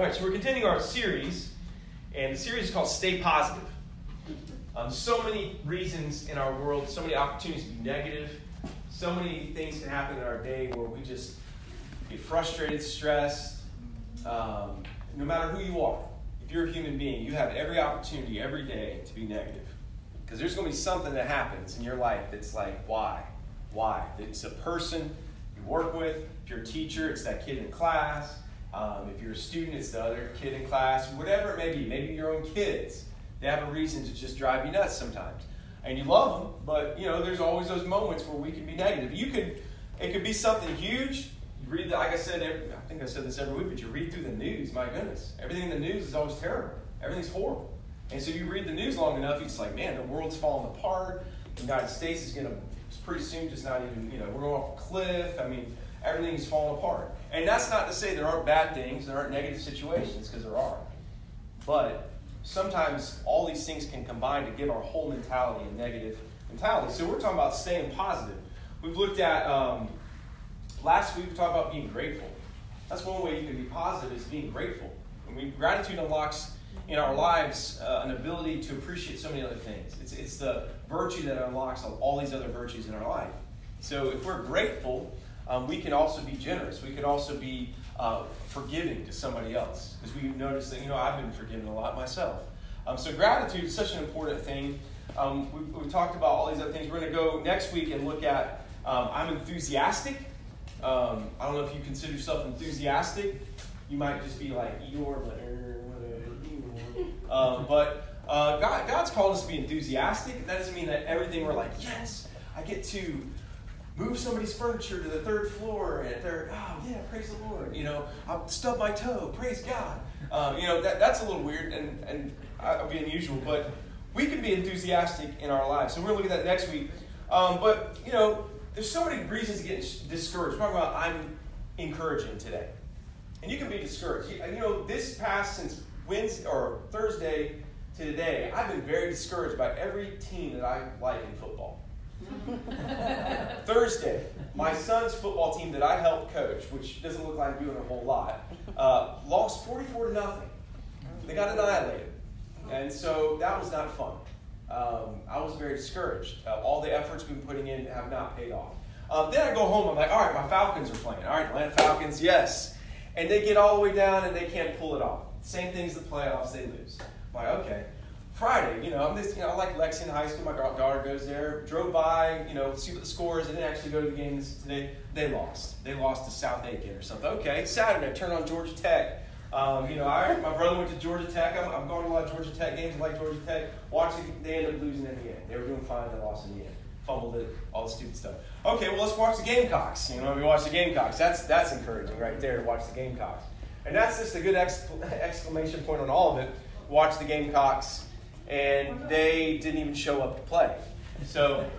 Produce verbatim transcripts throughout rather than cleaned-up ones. All right, so we're continuing our series, and the series is called Stay Positive. Um, so many reasons in our world, so many opportunities to be negative, so many things can happen in our day where we just get frustrated, stressed, um, no matter who you are. If you're a human being, you have every opportunity every day to be negative, because there's going to be something that happens in your life that's like, why? Why? It's a person you work with. If you're a teacher, it's that kid in class. Um, if you're a student, it's the other kid in class. Whatever it may be, maybe your own kids. They have a reason to just drive you nuts sometimes. And you love them, but you know, there's always those moments where we can be negative. You could, it could be something huge. You read, the, like I said, every, I think I said this every week, but you read through the news, my goodness. Everything in the news is always terrible. Everything's horrible. And so you read the news long enough, it's like, man, the world's falling apart. The United States is going to, pretty soon, just not even, you know, we're going off a cliff. I mean, everything's falling apart. And that's not to say there aren't bad things, there aren't negative situations, because there are. But sometimes all these things can combine to give our whole mentality a negative mentality. So we're talking about staying positive. We've looked at, um, last week we talked about being grateful. That's one way you can be positive, is being grateful. And we, gratitude unlocks in our lives uh, an ability to appreciate so many other things. It's, it's the virtue that unlocks all these other virtues in our life. So if we're grateful, um, we can also be generous. We can also be Uh, forgiving to somebody else, because we notice that, you know, I've been forgiving a lot myself. Um, so gratitude is such an important thing. Um, we, we talked about all these other things. We're going to go next week and look at um, I'm enthusiastic. Um, I don't know if you consider yourself enthusiastic. You might just be like Eeyore, but Eeyore. Um, but uh, God, God's called us to be enthusiastic. That doesn't mean that everything we're like, yes, I get to move somebody's furniture to the third floor, and they're, oh yeah, praise the Lord, you know, I'll stub my toe, praise God. Um, you know, that, that's a little weird, and, and I'll be unusual, but we can be enthusiastic in our lives. So we're going to look at that next week. Um, but, you know, there's so many reasons to get discouraged. We're talking about I'm encouraging today. And you can be discouraged. You, you know, this past, since Wednesday, or Thursday to today, I've been very discouraged by every team that I like in football. Thursday, my son's football team that I helped coach, which doesn't look like doing a whole lot, uh, lost forty-four to nothing. They got annihilated. And so that was not fun. Um, I was very discouraged. Uh, all the efforts we've been putting in have not paid off. Um, then I go home, I'm like, all right, my Falcons are playing. All right, Atlanta Falcons, yes. And they get all the way down and they can't pull it off. Same thing as the playoffs, they lose. I'm like, okay. Friday, you know, I'm just, you know, I like Lexington High School. My daughter goes there. Drove by, you know, see what the score is. I didn't actually go to the game today. They lost. They lost to South Aiken or something. Okay, Saturday, turn on Georgia Tech. Um, you know, I, my brother went to Georgia Tech. I'm, I'm going to a lot of Georgia Tech games. I like Georgia Tech. Watching, they ended up losing in the end. They were doing fine. They lost in the end. Fumbled it. All the stupid stuff. Okay, well, let's watch the Gamecocks. You know, we watch the Gamecocks. That's that's encouraging right there, to watch the Gamecocks. And that's just a good exc- exclamation point on all of it. Watch the Gamecocks. And they didn't even show up to play. So,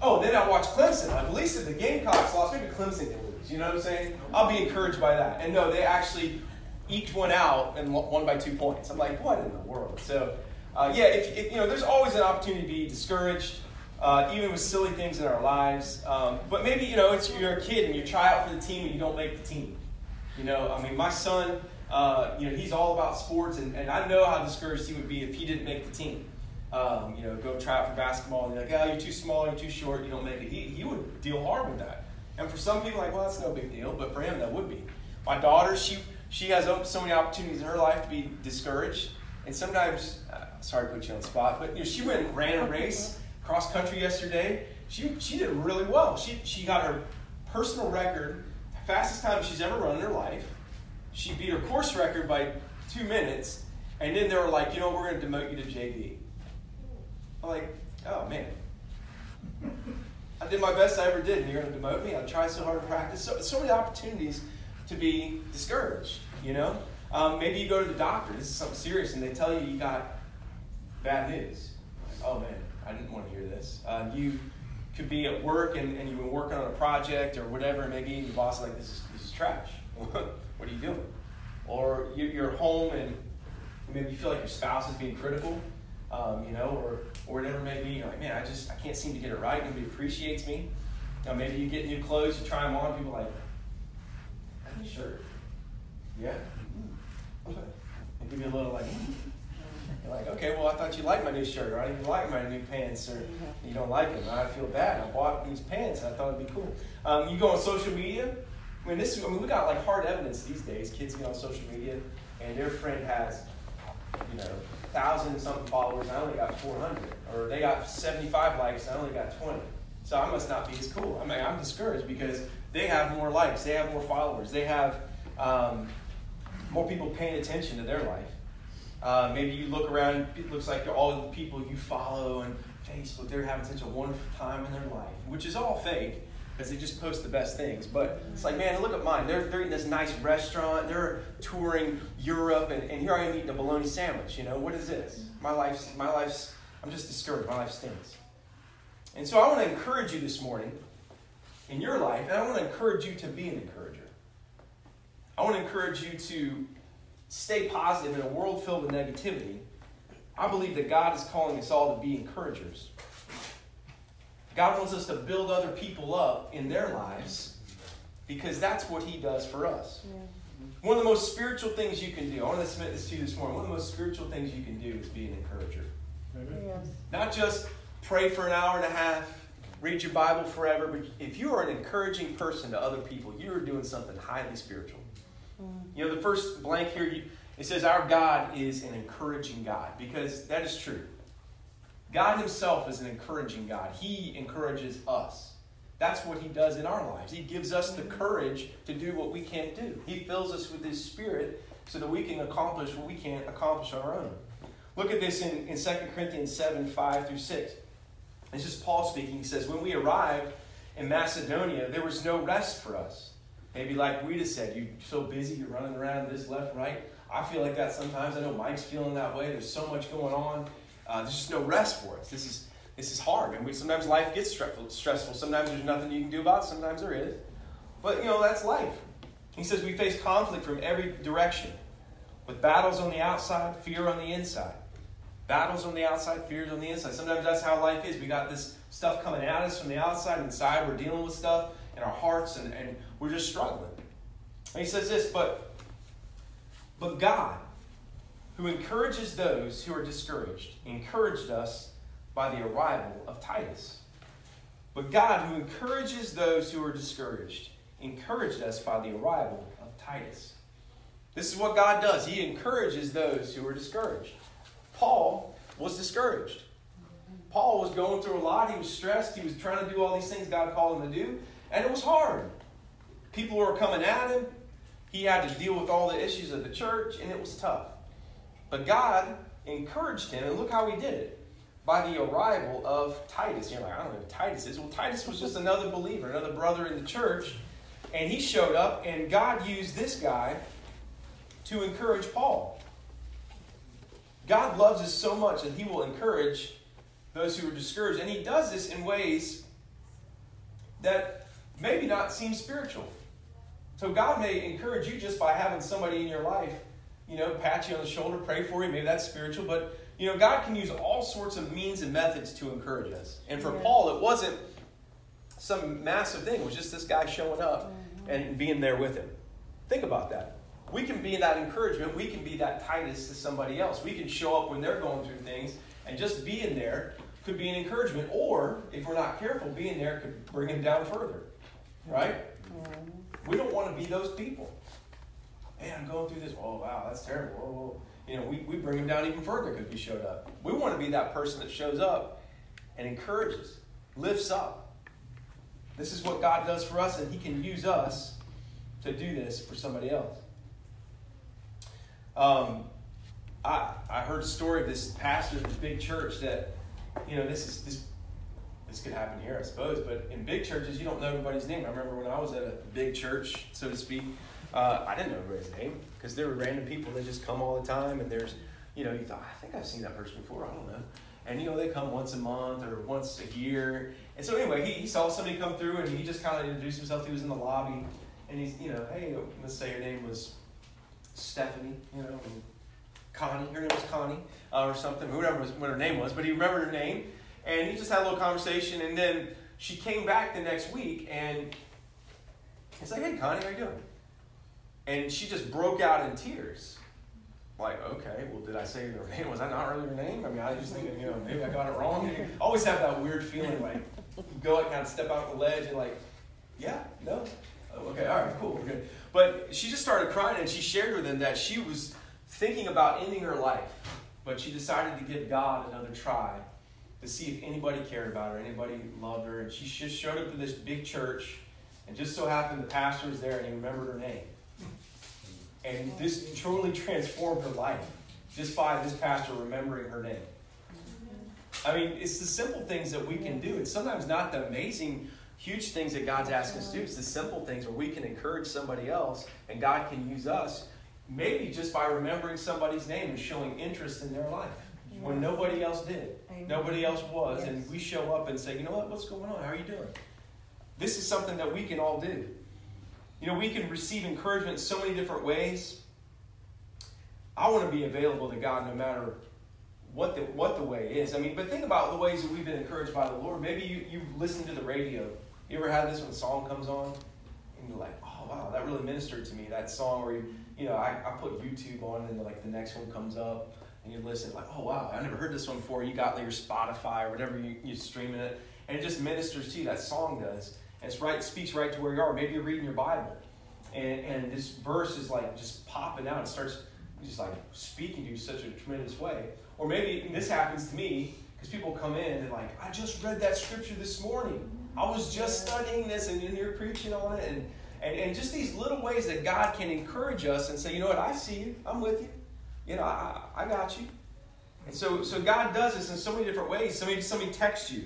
oh, then I watched Clemson. At least if the Gamecocks lost, maybe Clemson can lose. You know what I'm saying? I'll be encouraged by that. And no, they actually eked one out and won by two points. I'm like, what in the world? So, uh, yeah, if, if you know, there's always an opportunity to be discouraged, uh, even with silly things in our lives. Um, but maybe, you know, it's you're a kid and you try out for the team and you don't make the team. You know, I mean, my son. Uh, you know, he's all about sports, and, and I know how discouraged he would be if he didn't make the team. Um, you know, go try out for basketball, and they're like, oh, you're too small, you're too short, you don't make it. He, he would deal hard with that. And for some people, like, well, that's no big deal, but for him, that would be. My daughter, she she has so many opportunities in her life to be discouraged, and sometimes, uh, sorry to put you on the spot, but you know, she went and ran a race, cross country yesterday. She she did really well. She, she got her personal record, fastest time she's ever run in her life. She beat her course record by two minutes, and then they were like, you know, we're going to demote you to J V. I'm like, oh, man. I did my best I ever did, and you're going to demote me? I tried so hard to practice. So, so many opportunities to be discouraged, you know? Um, maybe you go to the doctor. This is something serious, and they tell you you got bad news. Like, oh, man, I didn't want to hear this. Uh, you could be at work, and, and you've been working on a project or whatever, maybe, and your boss is like, this is, this is trash. What are you doing? Or you're home and maybe you feel like your spouse is being critical, um, you know, or or whatever it may be. You're like, man, I just I can't seem to get it right. Nobody appreciates me. Now maybe you get new clothes, you try them on, people are like, I need a shirt. Yeah. give you a little like, you're like, okay, well, I thought you liked my new shirt, or I didn't like my new pants, or you don't like it. I feel bad. I bought these pants. I thought it'd be cool. Um, you go on social media. I mean, this. I mean, we got like hard evidence these days. Kids get on social media, and their friend has, you know, thousand something followers. And I only got four hundred, or they got seventy-five likes. And I only got twenty. So I must not be as cool. I mean, I'm discouraged because they have more likes, they have more followers, they have um, more people paying attention to their life. Uh, maybe you look around, it looks like all the people you follow on Facebook, they're having such a wonderful time in their life, which is all fake because they just post the best things. But it's like, man, look at mine. They're, they're eating this nice restaurant, they're touring Europe, and, and here I am eating a bologna sandwich. You know, what is this? My life's, my life's, I'm just discouraged. My life stinks. And so I want to encourage you this morning in your life, and I want to encourage you to be an encourager. I want to encourage you to stay positive in a world filled with negativity. I believe that God is calling us all to be encouragers. God wants us to build other people up in their lives because that's what he does for us. Yeah. One of the most spiritual things you can do, I want to submit this to you this morning, one of the most spiritual things you can do is be an encourager. Yes. Not just pray for an hour and a half, read your Bible forever. But if you are an encouraging person to other people, you are doing something highly spiritual. Mm-hmm. You know, the first blank here, it says our God is an encouraging God, because that is true. God himself is an encouraging God. He encourages us. That's what he does in our lives. He gives us the courage to do what we can't do. He fills us with his spirit so that we can accomplish what we can't accomplish on our own. Look at this in, in Second Corinthians seven, five through six. It's just Paul speaking. He says, when we arrived in Macedonia, there was no rest for us. Maybe like Rita said, you're so busy, you're running around this left, right. I feel like that sometimes. I know Mike's feeling that way. There's so much going on. Uh, there's just no rest for us. This is this is hard. And we, sometimes life gets stressful. Sometimes there's nothing you can do about it. Sometimes there is. But, you know, that's life. He says we face conflict from every direction, with battles on the outside, fear on the inside. Battles on the outside, fears on the inside. Sometimes that's how life is. We got this stuff coming at us from the outside. Inside, we're dealing with stuff in our hearts, and, and we're just struggling. And he says this, but, but God, who encourages those who are discouraged, encouraged us by the arrival of Titus. But God, who encourages those who are discouraged, encouraged us by the arrival of Titus. This is what God does. He encourages those who are discouraged. Paul was discouraged. Paul was going through a lot. He was stressed. He was trying to do all these things God called him to do. And it was hard. People were coming at him. He had to deal with all the issues of the church, and it was tough. But God encouraged him, and look how he did it. By the arrival of Titus. You're like, I don't know who Titus is. Well, Titus was just another believer, another brother in the church. And he showed up, and God used this guy to encourage Paul. God loves us so much that he will encourage those who are discouraged. And he does this in ways that maybe not seem spiritual. So God may encourage you just by having somebody in your life, you know, pat you on the shoulder, pray for you. Maybe that's spiritual. But, you know, God can use all sorts of means and methods to encourage us. And for yeah. Paul, it wasn't some massive thing. It was just this guy showing up and being there with him. Think about that. We can be that encouragement. We can be that Titus to somebody else. We can show up when they're going through things, and just being there could be an encouragement. Or, if we're not careful, being there could bring them down further. Right? Yeah. We don't want to be those people. Man, I'm going through this. Oh, wow, that's terrible. Oh, you know, we, we bring them down even further because we showed up. We want to be that person that shows up and encourages, lifts up. This is what God does for us, and he can use us to do this for somebody else. Um, I I heard a story of this pastor of this big church that, you know, this is this this could happen here, I suppose. But in big churches, you don't know everybody's name. I remember when I was at a big church, so to speak, uh, I didn't know everybody's name because there were random people that just come all the time. And there's, you know, you thought, I think I've seen that person before. I don't know. And, you know, they come once a month or once a year. And so anyway, he, he saw somebody come through, and he just kind of introduced himself. He was in the lobby, and he's, you know, hey, let's say your name was Stephanie, you know, Connie, her name was Connie, uh, or something, whatever was, what her name was, but he remembered her name, and he just had a little conversation, and then she came back the next week, and it's like, hey, Connie, how you doing? And she just broke out in tears, like, okay, well, did I say their name? Was that not really your name? I mean, I just think, you know, maybe I got it wrong. You always have that weird feeling, like, you go and kind of step out the ledge and like, yeah, no, oh, okay, all right, cool, we're good. But she just started crying, and she shared with them that she was thinking about ending her life, but she decided to give God another try to see if anybody cared about her, anybody loved her. And she just showed up to this big church, and just so happened the pastor was there, and he remembered her name. And this totally transformed her life just by this pastor remembering her name. I mean, it's the simple things that we can do. It's sometimes not the amazing, huge things that God's asked us to do. It's the simple things where we can encourage somebody else, and God can use us maybe just by remembering somebody's name and showing interest in their life when nobody else did. Amen. Nobody else was. Yes. And we show up and say, you know what, what's going on? How are you doing? This is something that we can all do. You know, we can receive encouragement in so many different ways. I want to be available to God no matter what the what the way is. I mean, but think about the ways that we've been encouraged by the Lord. Maybe you, you've listened to the radio. You ever had this when a song comes on? And you're like, oh, wow, that really ministered to me. That song where, you, you know, I, I put YouTube on and like the next one comes up. And you listen like, oh, wow, I never heard this one before. You got like your Spotify or whatever you, you're streaming it. And it just ministers to you. That song does. It's right, it speaks right to where you are. Maybe you're reading your Bible, and, and this verse is like just popping out. It starts just like speaking to you in such a tremendous way. Or maybe this happens to me because people come in and like, I just read that scripture this morning. I was just studying this, and you're preaching on it. And, and, and just these little ways that God can encourage us and say, you know what, I see you. I'm with you. You know, I, I got you. And so, so God does this in so many different ways. Somebody, somebody texts you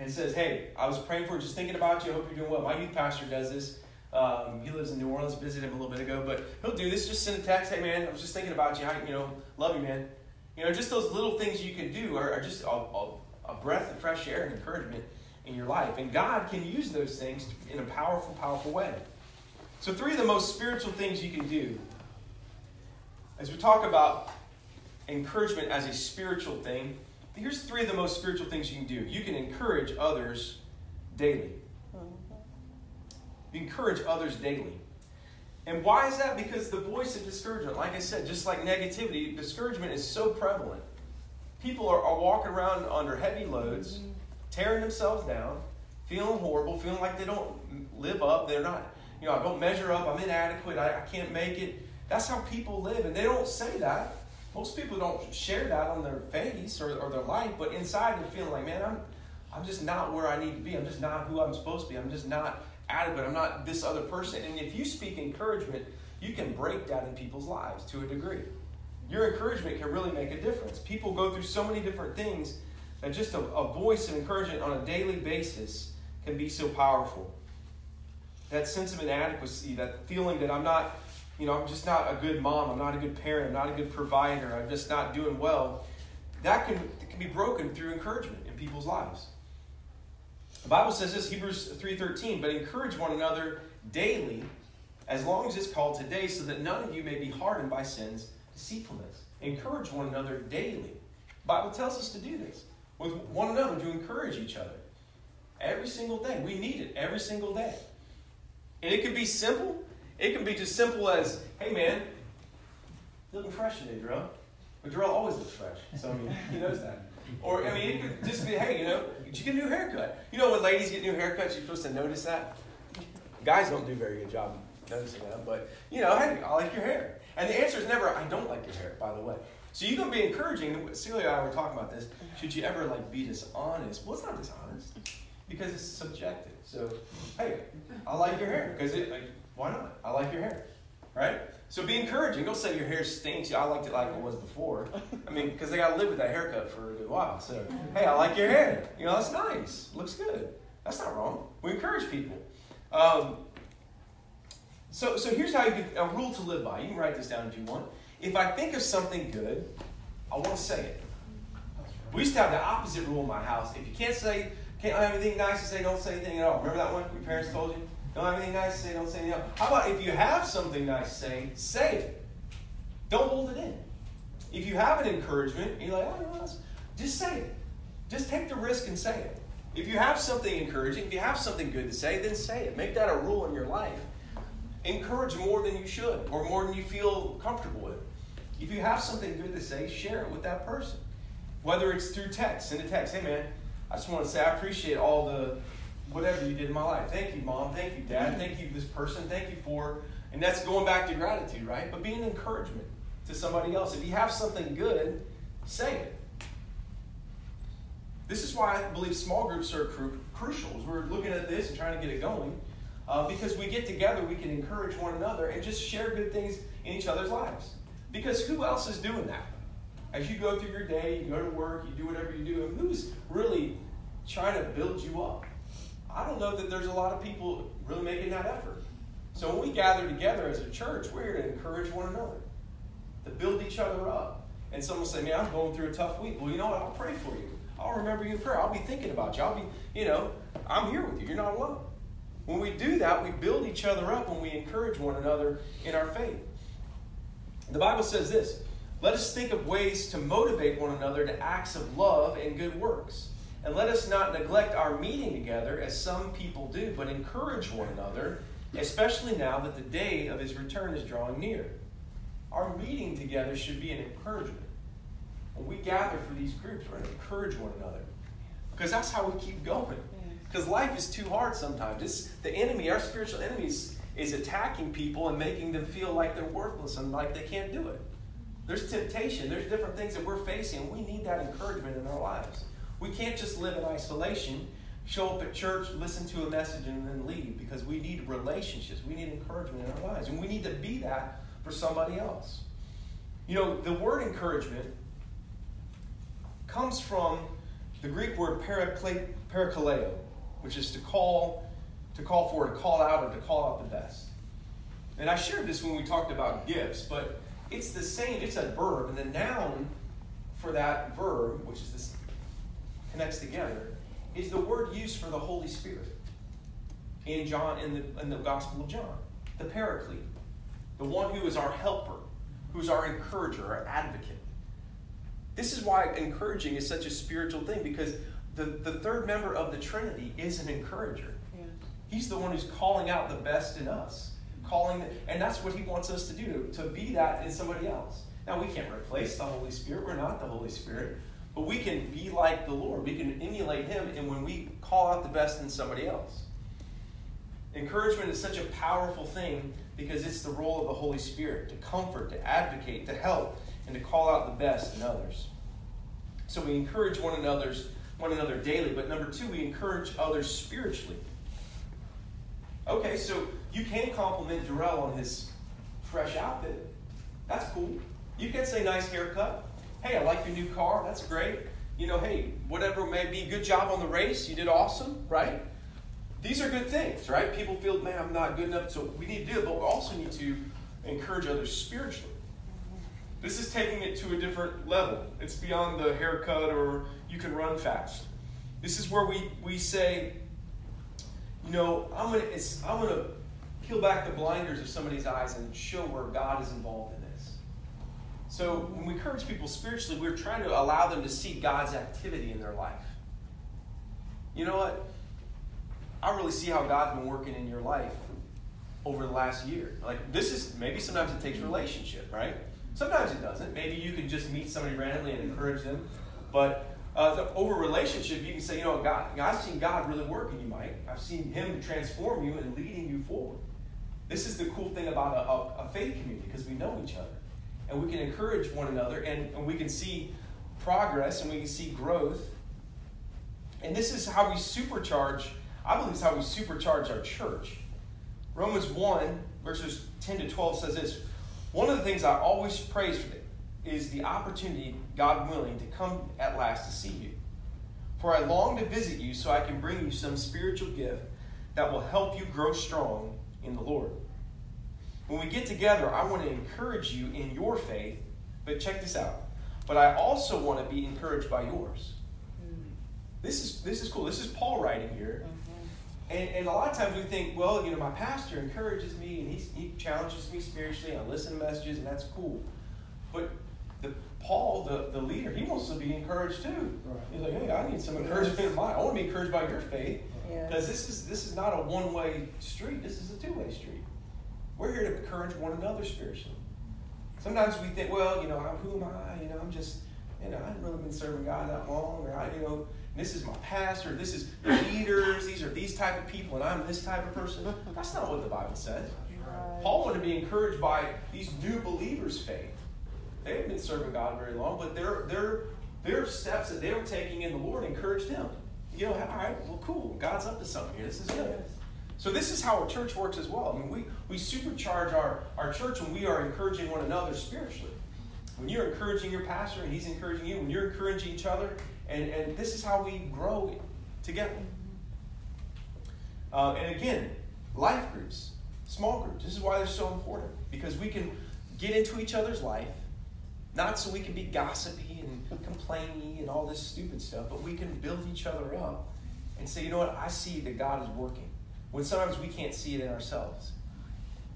and says, hey, I was praying for you, just thinking about you. I hope you're doing well. My youth pastor does this. Um, he lives in New Orleans. Visited him a little bit ago. But he'll do this. Just send a text. Hey, man, I was just thinking about you. I, you know, love you, man. You know, just those little things you can do are, are just a, a, a breath of fresh air and encouragement in your life. And God can use those things in a powerful, powerful way. So three of the most spiritual things you can do as we talk about encouragement as a spiritual thing. Here's three of the most spiritual things you can do. You can encourage others daily. You encourage others daily. And why is that? Because the voice of discouragement, like I said, just like negativity, discouragement is so prevalent. People are, are walking around under heavy loads, tearing themselves down, feeling horrible, feeling like they don't live up. They're not, you know, I don't measure up. I'm inadequate. I, I can't make it. That's how people live. And they don't say that. Most people don't share that on their face or, or their life, but inside they're feeling like, man, I'm I'm just not where I need to be. I'm just not who I'm supposed to be. I'm just not adequate. I'm not this other person. And if you speak encouragement, you can break that in people's lives to a degree. Your encouragement can really make a difference. People go through so many different things that just a, a voice of encouragement on a daily basis can be so powerful. That sense of inadequacy, that feeling that I'm not... You know, I'm just not a good mom, I'm not a good parent, I'm not a good provider, I'm just not doing well. That can, can be broken through encouragement in people's lives. The Bible says this, Hebrews three thirteen, but encourage one another daily, as long as it's called today, so that none of you may be hardened by sin's deceitfulness. Encourage one another daily. The Bible tells us to do this with one another, to encourage each other. Every single day. We need it every single day. And it can be simple. It can be just simple as, hey, man, looking fresh today, Darrell. But Darrell always looks fresh, so I mean, he knows that. Or, I mean, it could just be, hey, you know, did you get a new haircut? You know, when ladies get new haircuts, you're supposed to notice that. Guys don't do a very good job noticing that, but, you know, hey, I like your hair. And the answer is never, I don't like your hair, by the way. So you can be encouraging. Celia and I were talking about this. Should you ever, like, be dishonest? Well, it's not dishonest, because it's subjective. So, hey, I like your hair, because it, like, why not? I like your hair, right? So be encouraging. Don't say your hair stinks. I liked it like it was before. I mean, because they got to live with that haircut for a good while. So, hey, I like your hair. You know, that's nice. Looks good. That's not wrong. We encourage people. Um, so, so here's how you get a rule to live by. You can write this down if you want. If I think of something good, I want to say it. We used to have the opposite rule in my house. If you can't say, can't have anything nice to say, don't say anything at all. Remember that one your parents told you? Don't have anything nice to say, don't say anything else. How about if you have something nice to say, say it. Don't hold it in. If you have an encouragement, you're like, oh, no, just say it. Just take the risk and say it. If you have something encouraging, if you have something good to say, then say it. Make that a rule in your life. Encourage more than you should or more than you feel comfortable with. If you have something good to say, share it with that person. Whether it's through text, send a text. Hey, man, I just want to say I appreciate all the whatever you did in my life. Thank you, Mom. Thank you, Dad. Thank you, this person. Thank you for... And that's going back to gratitude, right? But be an encouragement to somebody else. If you have something good, say it. This is why I believe small groups are cru- crucial. As we're looking at this and trying to get it going, uh, because we get together, we can encourage one another and just share good things in each other's lives. Because who else is doing that? As you go through your day, you go to work, you do whatever you do, and who's really trying to build you up? I don't know that there's a lot of people really making that effort. So when we gather together as a church, we're here to encourage one another, to build each other up. And someone will say, man, I'm going through a tough week. Well, you know what? I'll pray for you. I'll remember you in prayer. I'll be thinking about you. I'll be, you know, I'm here with you. You're not alone. When we do that, we build each other up when we encourage one another in our faith. The Bible says this, let us think of ways to motivate one another to acts of love and good works. And let us not neglect our meeting together as some people do, but encourage one another, especially now that the day of his return is drawing near. Our meeting together should be an encouragement. When we gather for these groups, we're going to encourage one another. Because that's how we keep going. Because life is too hard sometimes. It's the enemy, our spiritual enemy, is, is attacking people and making them feel like they're worthless and like they can't do it. There's temptation. There's different things that we're facing. We need that encouragement in our lives. We can't just live in isolation, show up at church, listen to a message, and then leave. Because we need relationships. We need encouragement in our lives. And we need to be that for somebody else. You know, the word encouragement comes from the Greek word parakaleo, which is to call, to call for, to call out, or to call out the best. And I shared this when we talked about gifts, but it's the same, it's a verb, and the noun for that verb, which is this, connects together, is the word used for the Holy Spirit in John, in the in the Gospel of John, the Paraclete, the one who is our helper, who is our encourager, our advocate. This is why encouraging is such a spiritual thing, because the, the third member of the Trinity is an encourager. Yeah. He's the one who's calling out the best in us. calling, the, And that's what he wants us to do, to, to be that in somebody else. Now, we can't replace the Holy Spirit. We're not the Holy Spirit. But we can be like the Lord. We can emulate him, and when we call out the best in somebody else. Encouragement is such a powerful thing because it's the role of the Holy Spirit to comfort, to advocate, to help, and to call out the best in others. So we encourage one another's one another daily, but number two, we encourage others spiritually. Okay, so you can compliment Darrell on his fresh outfit. That's cool. You can say nice haircut. Hey, I like your new car. That's great. You know, hey, whatever it may be, good job on the race. You did awesome, right? These are good things, right? People feel, man, I'm not good enough, so we need to do it, but we also need to encourage others spiritually. This is taking it to a different level. It's beyond the haircut or you can run fast. This is where we, we say, you know, I'm gonna it's, I'm gonna peel back the blinders of somebody's eyes and show where God is involved in this. So when we encourage people spiritually, we're trying to allow them to see God's activity in their life. You know what? I really see how God's been working in your life over the last year. Like this is maybe sometimes it takes relationship, right? Sometimes it doesn't. Maybe you can just meet somebody randomly and encourage them. But uh, over relationship, you can say, you know, God, I've seen God really work in you, Mike. I've seen him transform you and leading you forward. This is the cool thing about a, a, a faith community because we know each other. And we can encourage one another and, and we can see progress and we can see growth. And this is how we supercharge, I believe it's how we supercharge our church. Romans one, verses ten to twelve says this, one of the things I always praise for is the opportunity, God willing, to come at last to see you. For I long to visit you so I can bring you some spiritual gift that will help you grow strong in the Lord. When we get together, I want to encourage you in your faith, but check this out. But I also want to be encouraged by yours. Mm-hmm. This is this is cool. This is Paul writing here. And, and a lot of times we think, well, you know, my pastor encourages me and he's, he challenges me spiritually. I listen to messages and that's cool. But the, Paul, the, the leader, he wants to be encouraged too. Right. He's like, hey, I need some encouragement in mine. I want to be encouraged by your faith because yeah. this is this is not a one-way street. This is a two-way street. We're here to encourage one another spiritually. Sometimes we think, well, you know, who am I? You know, I'm just, you know, I haven't really been serving God that long, or I, you know, this is my pastor, this is leaders, these are these type of people, and I'm this type of person. That's not what the Bible says. Paul wanted to be encouraged by these new believers' faith. They haven't been serving God very long, but their their their steps that they were taking in the Lord encouraged him. You know, all right, well, cool. God's up to something here. This is good. So this is how our church works as well. I mean, we, we supercharge our, our church when we are encouraging one another spiritually. When you're encouraging your pastor and he's encouraging you, when you're encouraging each other, and, and this is how we grow together. Um, and again, life groups, small groups. This is why they're so important, because we can get into each other's life, not so we can be gossipy and complaining and all this stupid stuff, but we can build each other up and say, you know what, I see that God is working. When sometimes we can't see it in ourselves.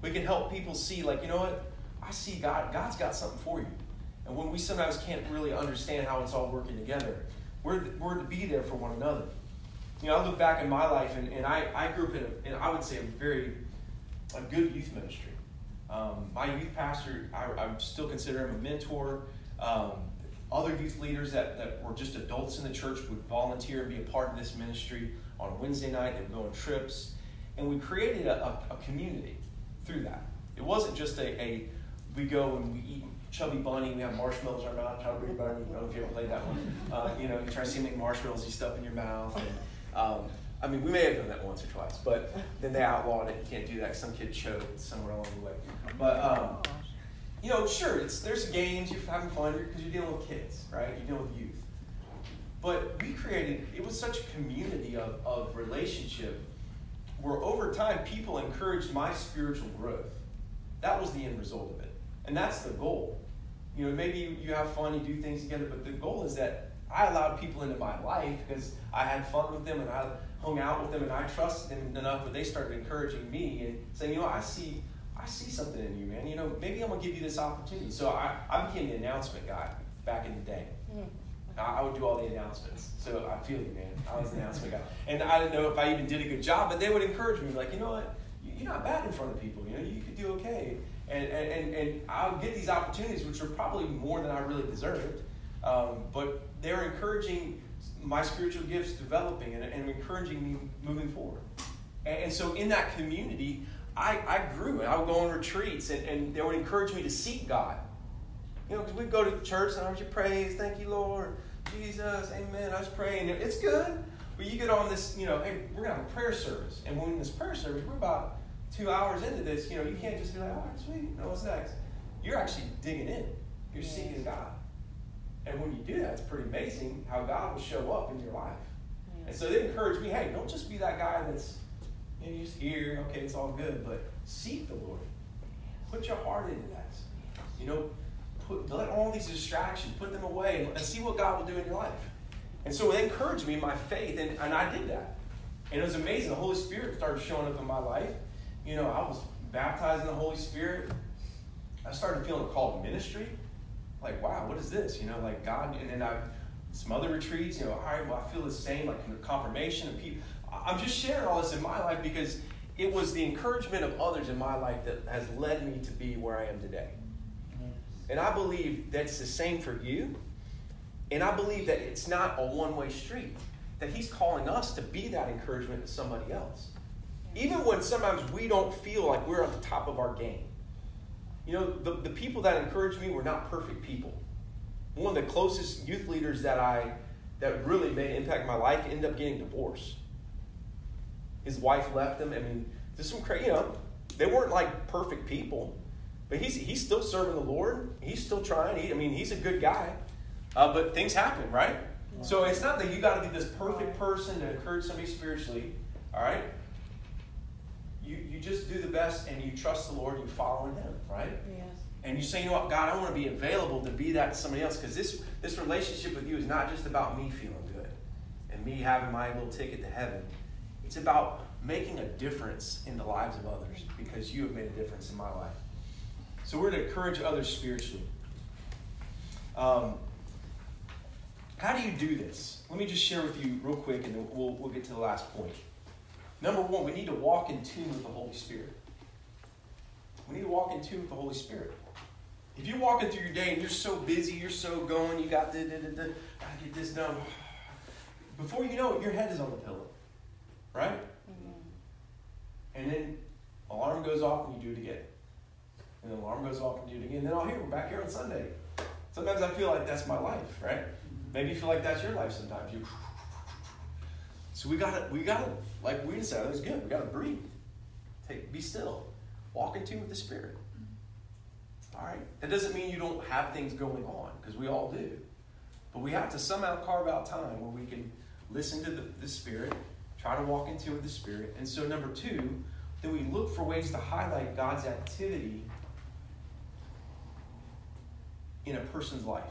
We can help people see, like, you know what, I see God, God's got something for you. And when we sometimes can't really understand how it's all working together, we're, we're to be there for one another. You know, I look back in my life, and, and I, I grew up in, a, in, I would say, a very a good youth ministry. Um, my youth pastor, I, I still consider him a mentor. Um, other youth leaders that, that were just adults in the church would volunteer and be a part of this ministry. On a Wednesday night, they would go on trips. And we created a, a, a community through that. It wasn't just a, a, we go and we eat chubby bunny, we have marshmallows in our mouth, chubby bunny, I don't know if you ever played that one. Uh, you know, you try to make marshmallows, you stuff in your mouth. And, um, I mean, we may have done that once or twice, but then they outlawed it. You can't do that. Some kid choked somewhere along the way. But, um, you know, sure, it's there's games. You're having fun because you're dealing with kids, right? You're dealing with youth. But we created, it was such a community of, of relationship where over time people encouraged my spiritual growth. That was the end result of it. And that's the goal. You know, maybe you, you have fun, you do things together, but the goal is that I allowed people into my life because I had fun with them and I hung out with them and I trusted them enough that they started encouraging me and saying, you know, I see I see something in you, man. You know, maybe I'm going to give you this opportunity. So I, I became the announcement guy back in the day. Yeah. I, I would do all the announcements. So I feel you, man. I was the announcement guy. And I didn't know if I even did a good job, but they would encourage me. Like, you know what? You're not bad in front of people. You know, you could do okay. And and, and, and I would get these opportunities, which were probably more than I really deserved. Um, but they were encouraging my spiritual gifts developing and, and encouraging me moving forward. And, and so in that community, I, I grew. And I would go on retreats, and, and they would encourage me to seek God. You know, because we'd go to church, and I would praise, thank you, Lord, Jesus, amen, I was praying. It's good. But you get on this, you know, hey, we're going to have a prayer service. And when in this prayer service, we're about two hours into this, you know, you can't just be like, all right, sweet, no, what's next? You're actually digging in. You're yes. seeking God. And when you do that, it's pretty amazing how God will show up in your life. Yes. And so they encourage me, hey, don't just be that guy that's, you know, you're just here, okay, it's all good, but seek the Lord. Put your heart into that. You know, put, let all these distractions, put them away, and, and see what God will do in your life. And so it encouraged me in my faith, and, and I did that. And it was amazing. The Holy Spirit started showing up in my life. You know, I was baptized in the Holy Spirit. I started feeling a call to ministry. Like, wow, what is this? You know, like God, and then I've some other retreats, you know, all right, well, I feel the same, like confirmation of people. I'm just sharing all this in my life because it was the encouragement of others in my life that has led me to be where I am today. And I believe that's the same for you. And I believe that it's not a one-way street, that he's calling us to be that encouragement to somebody else. Even when sometimes we don't feel like we're at the top of our game. You know, the, the people that encouraged me were not perfect people. One of the closest youth leaders that I, that really made an impact in my life ended up getting divorced. His wife left him. I mean, there's some crazy, you know, they weren't like perfect people. But he's he's still serving the Lord. He's still trying. He, I mean, he's a good guy. Uh, but things happen, right? Yeah. So it's not that you got to be this perfect person to encourage somebody spiritually, all right? You you just do the best and you trust the Lord and you follow in him, right? Yes. And you say, you know what, God, I want to be available to be that to somebody else because this, this relationship with you is not just about me feeling good and me having my little ticket to heaven. It's about making a difference in the lives of others because you have made a difference in my life. So we're to encourage others spiritually. Um, how do you do this? Let me just share with you real quick and then we'll, we'll get to the last point. Number one, we need to walk in tune with the Holy Spirit. We need to walk in tune with the Holy Spirit. If you're walking through your day and you're so busy, you're so going, you got to get this done. Before you know it, your head is on the pillow, right? Mm-hmm. And then alarm goes off and you do it again. And the alarm goes off and you do it again. And then, oh, here, we're back here on Sunday. Sometimes I feel like that's my life, right? Maybe you feel like that's your life sometimes. You. So we gotta, we gotta, like we said, that was good. We gotta breathe. Take, be still. Walk in tune with the Spirit. All right? That doesn't mean you don't have things going on, because we all do. But we have to somehow carve out time where we can listen to the, the Spirit, try to walk in tune with the Spirit. And so number two, then we look for ways to highlight God's activity in a person's life.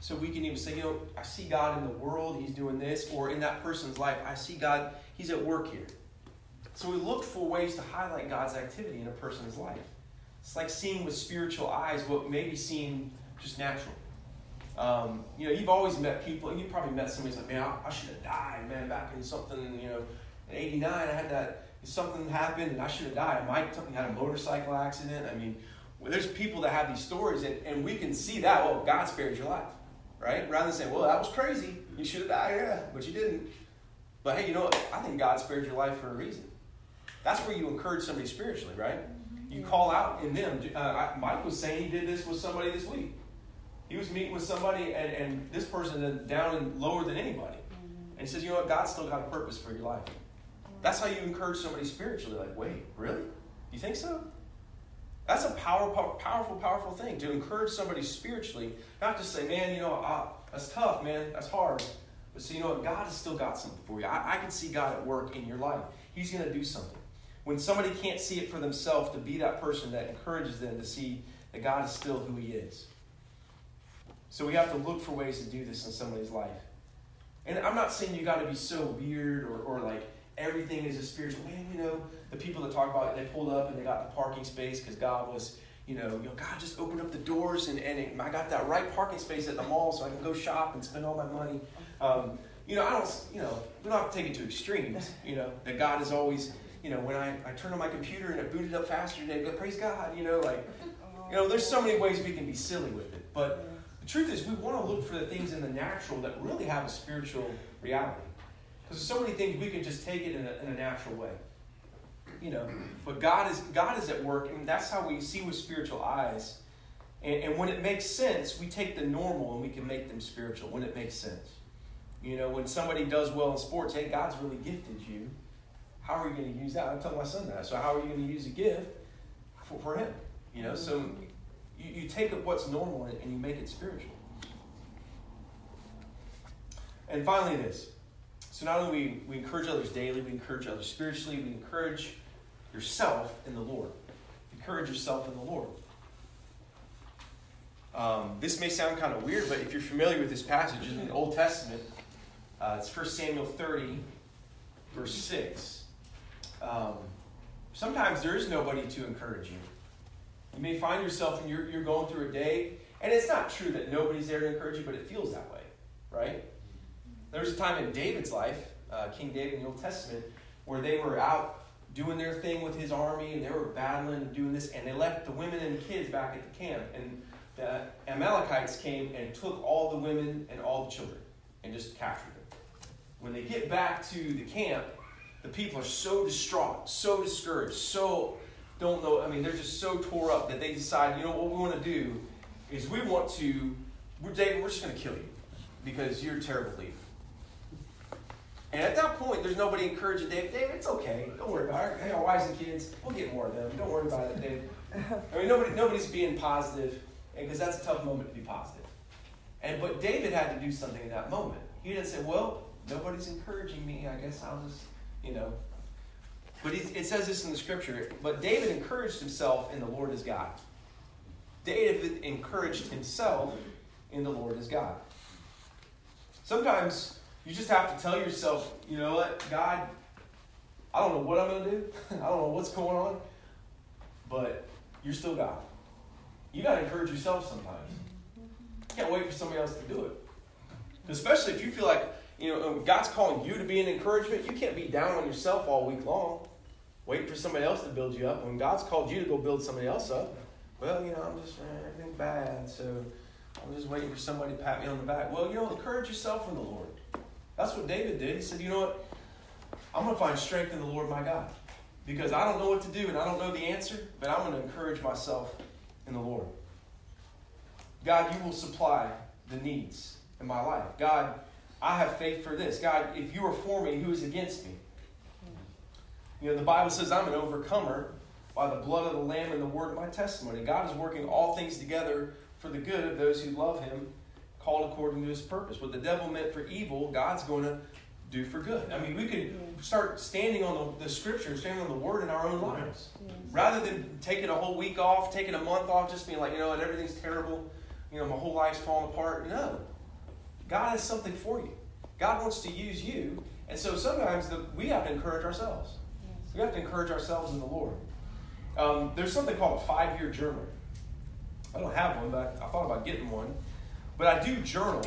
So we can even say, you know, I see God in the world, he's doing this, or in that person's life, I see God, he's at work here. So we look for ways to highlight God's activity in a person's life. It's like seeing with spiritual eyes what may be seen just natural. Um, you know, you've always met people, and you've probably met somebody who's like, man, I, I should have died, man, back in something, you know, in eighty-nine, I had that, something happened, and I should have died. My something had a motorcycle accident. I mean, well, there's people that have these stories, and, and we can see that, well, God spared your life, right? Rather than saying, well, that was crazy, you should have died, yeah, but you didn't. But hey, you know what? I think God spared your life for a reason. That's where you encourage somebody spiritually, right? You call out in them. Uh, I, Mike was saying he did this with somebody this week. He was meeting with somebody, and, and this person is down and lower than anybody. And he says, you know what? God's still got a purpose for your life. That's how you encourage somebody spiritually. Like, wait, really? You think so? That's a power, powerful, powerful thing, to encourage somebody spiritually. Not to say, man, you know, ah, that's tough, man. That's hard. But so you know what? God has still got something for you. I, I can see God at work in your life. He's going to do something. When somebody can't see it for themselves, to be that person that encourages them to see that God is still who he is. So we have to look for ways to do this in somebody's life. And I'm not saying you got to be so weird or, or like everything is a spiritual. Man, you know, the people that talk about it, they pulled up and they got the parking space because God was, you know, you know, God just opened up the doors and, and it, I got that right parking space at the mall so I can go shop and spend all my money. Um, you know, I don't, you know, we don't have to take it to extremes, you know, that God is always... You know, when I, I turned on my computer and it booted up faster today, go, praise God, you know, like, you know, there's so many ways we can be silly with it. But the truth is, we want to look for the things in the natural that really have a spiritual reality. Because there's so many things we can just take it in a, in a natural way. You know, but God is God is at work, and that's how we see with spiritual eyes. And, and when it makes sense, we take the normal and we can make them spiritual when it makes sense. You know, when somebody does well in sports, hey, God's really gifted you. How are you going to use that? I'm telling my son that. So how are you going to use a gift for, for him? You know, so you, you take up what's normal and you make it spiritual. And finally this. So not only we, we encourage others daily, we encourage others spiritually, we encourage yourself in the Lord. Encourage yourself in the Lord. Um, this may sound kind of weird, but if you're familiar with this passage, it's in the Old Testament. Uh, it's First Samuel thirty, verse six. Um, sometimes there is nobody to encourage you. You may find yourself and you're, you're going through a day, and it's not true that nobody's there to encourage you, but it feels that way, right? There was a time in David's life, uh, King David in the Old Testament, where they were out doing their thing with his army, and they were battling and doing this, and they left the women and the kids back at the camp, and the Amalekites came and took all the women and all the children and just captured them. When they get back to the camp, the people are so distraught, so discouraged, so don't know. I mean, they're just so tore up that they decide, you know, what we want to do is we want to, we're, David, we're just going to kill you because you're a terrible leader. And at that point, there's nobody encouraging David. David, it's okay. Don't worry about it. Hey, our wives and kids, we'll get more of them. Don't worry about it, David. I mean, nobody, nobody's being positive because that's a tough moment to be positive. And but David had to do something in that moment. He didn't say, well, nobody's encouraging me. I guess I'll just... You know, but it says this in the scripture, but David encouraged himself in the Lord his God. David encouraged himself in the Lord his God. Sometimes you just have to tell yourself, you know what, God, I don't know what I'm going to do. I don't know what's going on, but you're still God. You got to encourage yourself sometimes. You can't wait for somebody else to do it. Especially if you feel like, you know, God's calling you to be an encouragement. You can't be down on yourself all week long, waiting for somebody else to build you up. When God's called you to go build somebody else up, well, you know, I'm just, everything's bad, so I'm just waiting for somebody to pat me on the back. Well, you know, encourage yourself in the Lord. That's what David did. He said, you know what? I'm going to find strength in the Lord my God, because I don't know what to do and I don't know the answer, but I'm going to encourage myself in the Lord. God, you will supply the needs in my life. God, I have faith for this. God, if you are for me, who is against me? You know, the Bible says I'm an overcomer by the blood of the Lamb and the word of my testimony. God is working all things together for the good of those who love him, called according to his purpose. What the devil meant for evil, God's going to do for good. I mean, we could start standing on the, the scripture, standing on the word in our own lives. Yes. Rather than taking a whole week off, taking a month off, just being like, you know, and everything's terrible. You know, my whole life's falling apart. No. God has something for you. God wants to use you. And so sometimes the, we have to encourage ourselves. Yes. We have to encourage ourselves in the Lord. Um, there's something called a five-year journal. I don't have one, but I, I thought about getting one. But I do journal,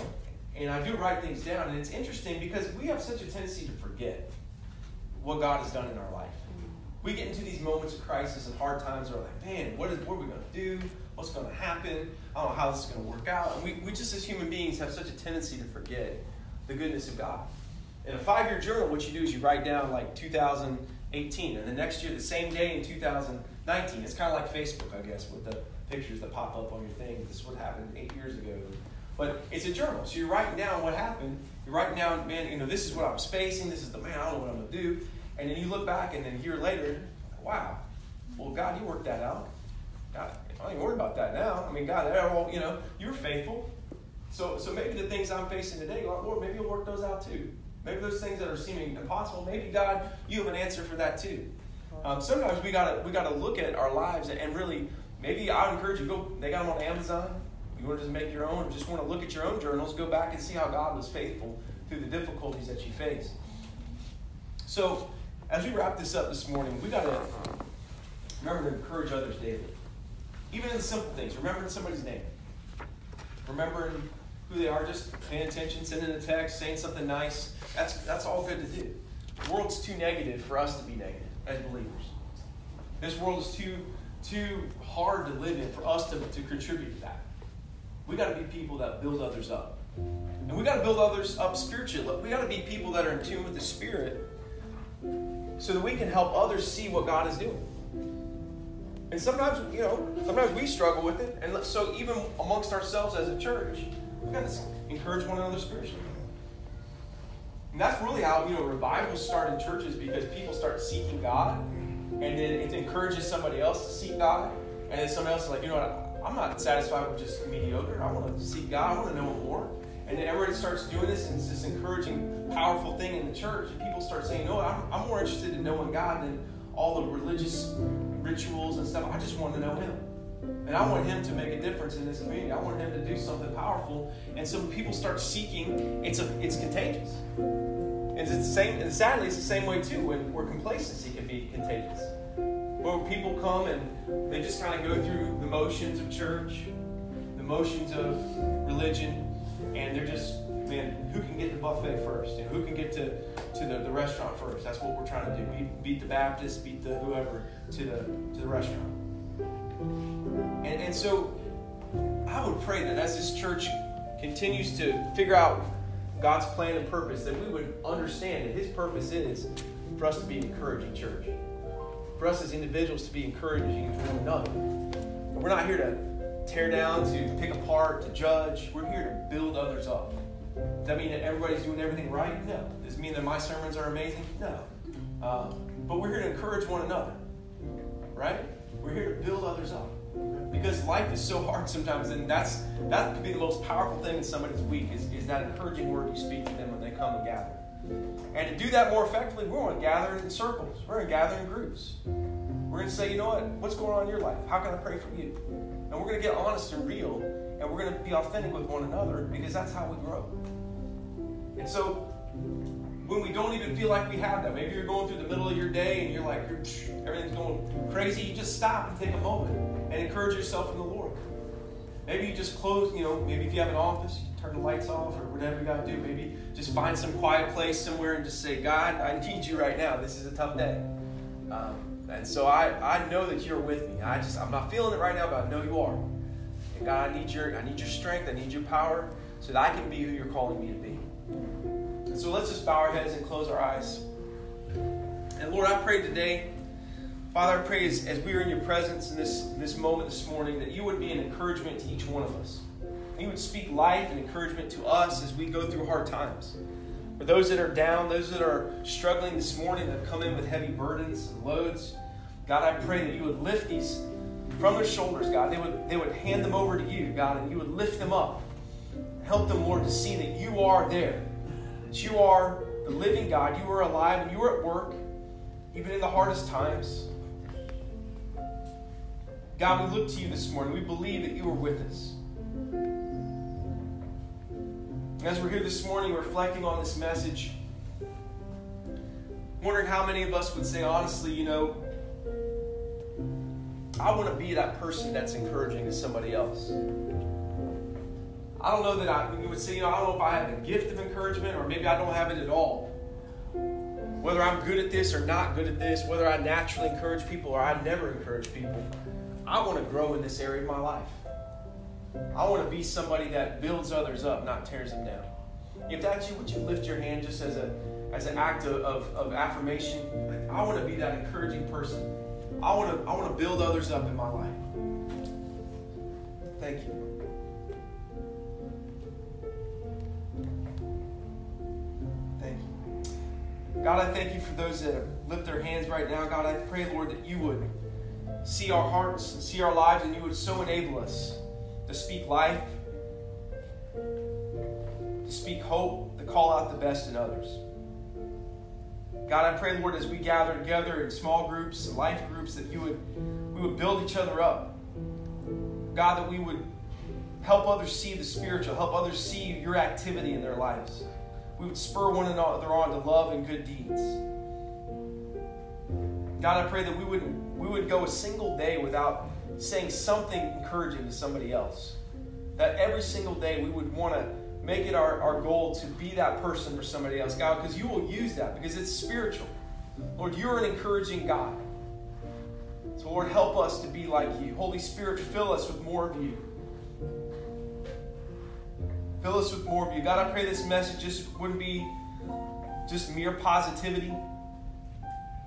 and I do write things down. And it's interesting because we have such a tendency to forget what God has done in our life. We get into these moments of crisis and hard times. We're like, man, what is what are we going to do? What's going to happen? I don't know how this is going to work out. And we, we just as human beings have such a tendency to forget the goodness of God. In a five-year journal, what you do is you write down like two thousand eighteen. And the next year, the same day in two thousand nineteen. It's kind of like Facebook, I guess, with the pictures that pop up on your thing. This is what happened eight years ago. But it's a journal. So you're writing down what happened. You're writing down, man, you know, this is what I was facing. This is the, man, I don't know what I'm going to do. And then you look back, and then a year later, wow, well, God, you worked that out. God, I don't even worry about that now. I mean, God, all, you know, you were faithful. So so maybe the things I'm facing today, Lord, maybe you'll work those out too. Maybe those things that are seeming impossible, maybe, God, you have an answer for that too. Um, sometimes we gotta we gotta look at our lives and really, maybe I would encourage you, go. They got them on Amazon. You want to just make your own, just want to look at your own journals, go back and see how God was faithful through the difficulties that you face. So as we wrap this up this morning, we got to remember to encourage others daily. Even in the simple things, remembering somebody's name. Remembering who they are, just paying attention, sending a text, saying something nice. That's that's all good to do. The world's too negative for us to be negative as believers. This world is too too hard to live in for us to, to contribute to that. We got to be people that build others up. And we got to build others up spiritually. We got to be people that are in tune with the Spirit so that we can help others see what God is doing. And sometimes, you know, sometimes we struggle with it. And so even amongst ourselves as a church, we've got to encourage one another spiritually. And that's really how, you know, revivals start in churches, because people start seeking God. And then it encourages somebody else to seek God. And then somebody else is like, you know what, I'm not satisfied with just mediocre. I want to seek God. I want to know more. And then everybody starts doing this, and it's this encouraging, powerful thing in the church. And people start saying, no, I'm, I'm more interested in knowing God than all the religious rituals and stuff. I just want to know him. And I want him to make a difference in this community. I want him to do something powerful. And so people start seeking. It's a, it's contagious. And it's the same. And sadly, it's the same way, too, when, where complacency can be contagious. Where people come and they just kind of go through the motions of church, the motions of religion, and they're just, man, who can get the buffet first? You know, who can get to, to the, the restaurant first? That's what we're trying to do. Beat, beat the Baptist, beat the whoever to the to the restaurant. And and so I would pray that as this church continues to figure out God's plan and purpose, that we would understand that his purpose is for us to be an encouraging church. For us as individuals to be encouraging to one another. But we're not here to tear down, to pick apart, to judge. We're here to build others up. Does that mean that everybody's doing everything right? No. Does it mean that my sermons are amazing? No. Uh, but we're here to encourage one another, right? We're here to build others up, because life is so hard sometimes, and that's that could be the most powerful thing in somebody's week is, is that encouraging word you speak to them when they come and gather. And to do that more effectively, we're going to gather in circles. We're going to gather in groups. We're going to say, you know what? What's going on in your life? How can I pray for you? And we're going to get honest and real, and we're going to be authentic with one another, because that's how we grow. And so when we don't even feel like we have that, maybe you're going through the middle of your day and you're like, everything's going crazy, you just stop and take a moment and encourage yourself in the Lord. Maybe you just close, you know, maybe if you have an office, you turn the lights off or whatever you got to do. Maybe just find some quiet place somewhere and just say, God, I need you right now. This is a tough day. Um, And so I, I know that you're with me. I just, I'm not feeling it right now, but I know you are. And God, I need your, I need your strength. I need your power so that I can be who you're calling me to be. And so let's just bow our heads and close our eyes. And Lord, I pray today, Father, I pray as, as we are in your presence in this, in this moment this morning, that you would be an encouragement to each one of us. You would speak life and encouragement to us as we go through hard times. For those that are down, those that are struggling this morning, that have come in with heavy burdens and loads, God, I pray that you would lift these from their shoulders, God. They would, they would hand them over to you, God, and you would lift them up. Help them, Lord, to see that you are there, that you are the living God. You are alive and you are at work, even in the hardest times. God, we look to you this morning. We believe that you are with us. As we're here this morning reflecting on this message, wondering how many of us would say, honestly, you know, I want to be that person that's encouraging to somebody else. I don't know that I, you would say, you know, I don't know if I have the gift of encouragement, or maybe I don't have it at all. Whether I'm good at this or not good at this, whether I naturally encourage people or I never encourage people, I want to grow in this area of my life. I want to be somebody that builds others up, not tears them down. If that's you, would you lift your hand just as a as an act of, of, of affirmation? Like, I want to be that encouraging person. I want to I want to build others up in my life. Thank you. Thank you. God, I thank you for those that lift their hands right now. God, I pray, Lord, that you would see our hearts and see our lives, and you would so enable us to speak life, to speak hope, to call out the best in others. God, I pray, Lord, as we gather together in small groups, life groups, that you would, we would build each other up. God, that we would help others see the spiritual, help others see your activity in their lives. We would spur one another on to love and good deeds. God, I pray that we would, we would go a single day without saying something encouraging to somebody else. That every single day we would want to make it our, our goal to be that person for somebody else, God, because you will use that, because it's spiritual. Lord, you're an encouraging God. So, Lord, help us to be like you. Holy Spirit, fill us with more of you. Fill us with more of you. God, I pray this message just wouldn't be just mere positivity.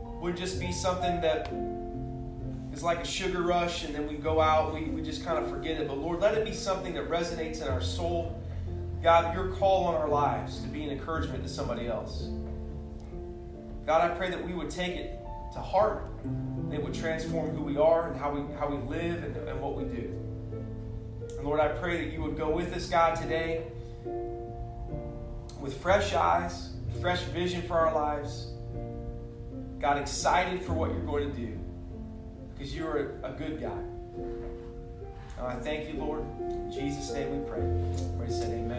Wouldn't just be something that it's like a sugar rush, and then we go out, we, we just kind of forget it. But Lord, let it be something that resonates in our soul. God, your call on our lives to be an encouragement to somebody else. God, I pray that we would take it to heart, and it would transform who we are and how we how we live and, and what we do. And Lord, I pray that you would go with us, God, today with fresh eyes, fresh vision for our lives. God, excited for what you're going to do, because you are a good God. And I thank you, Lord. In Jesus' name we pray. Everybody said amen.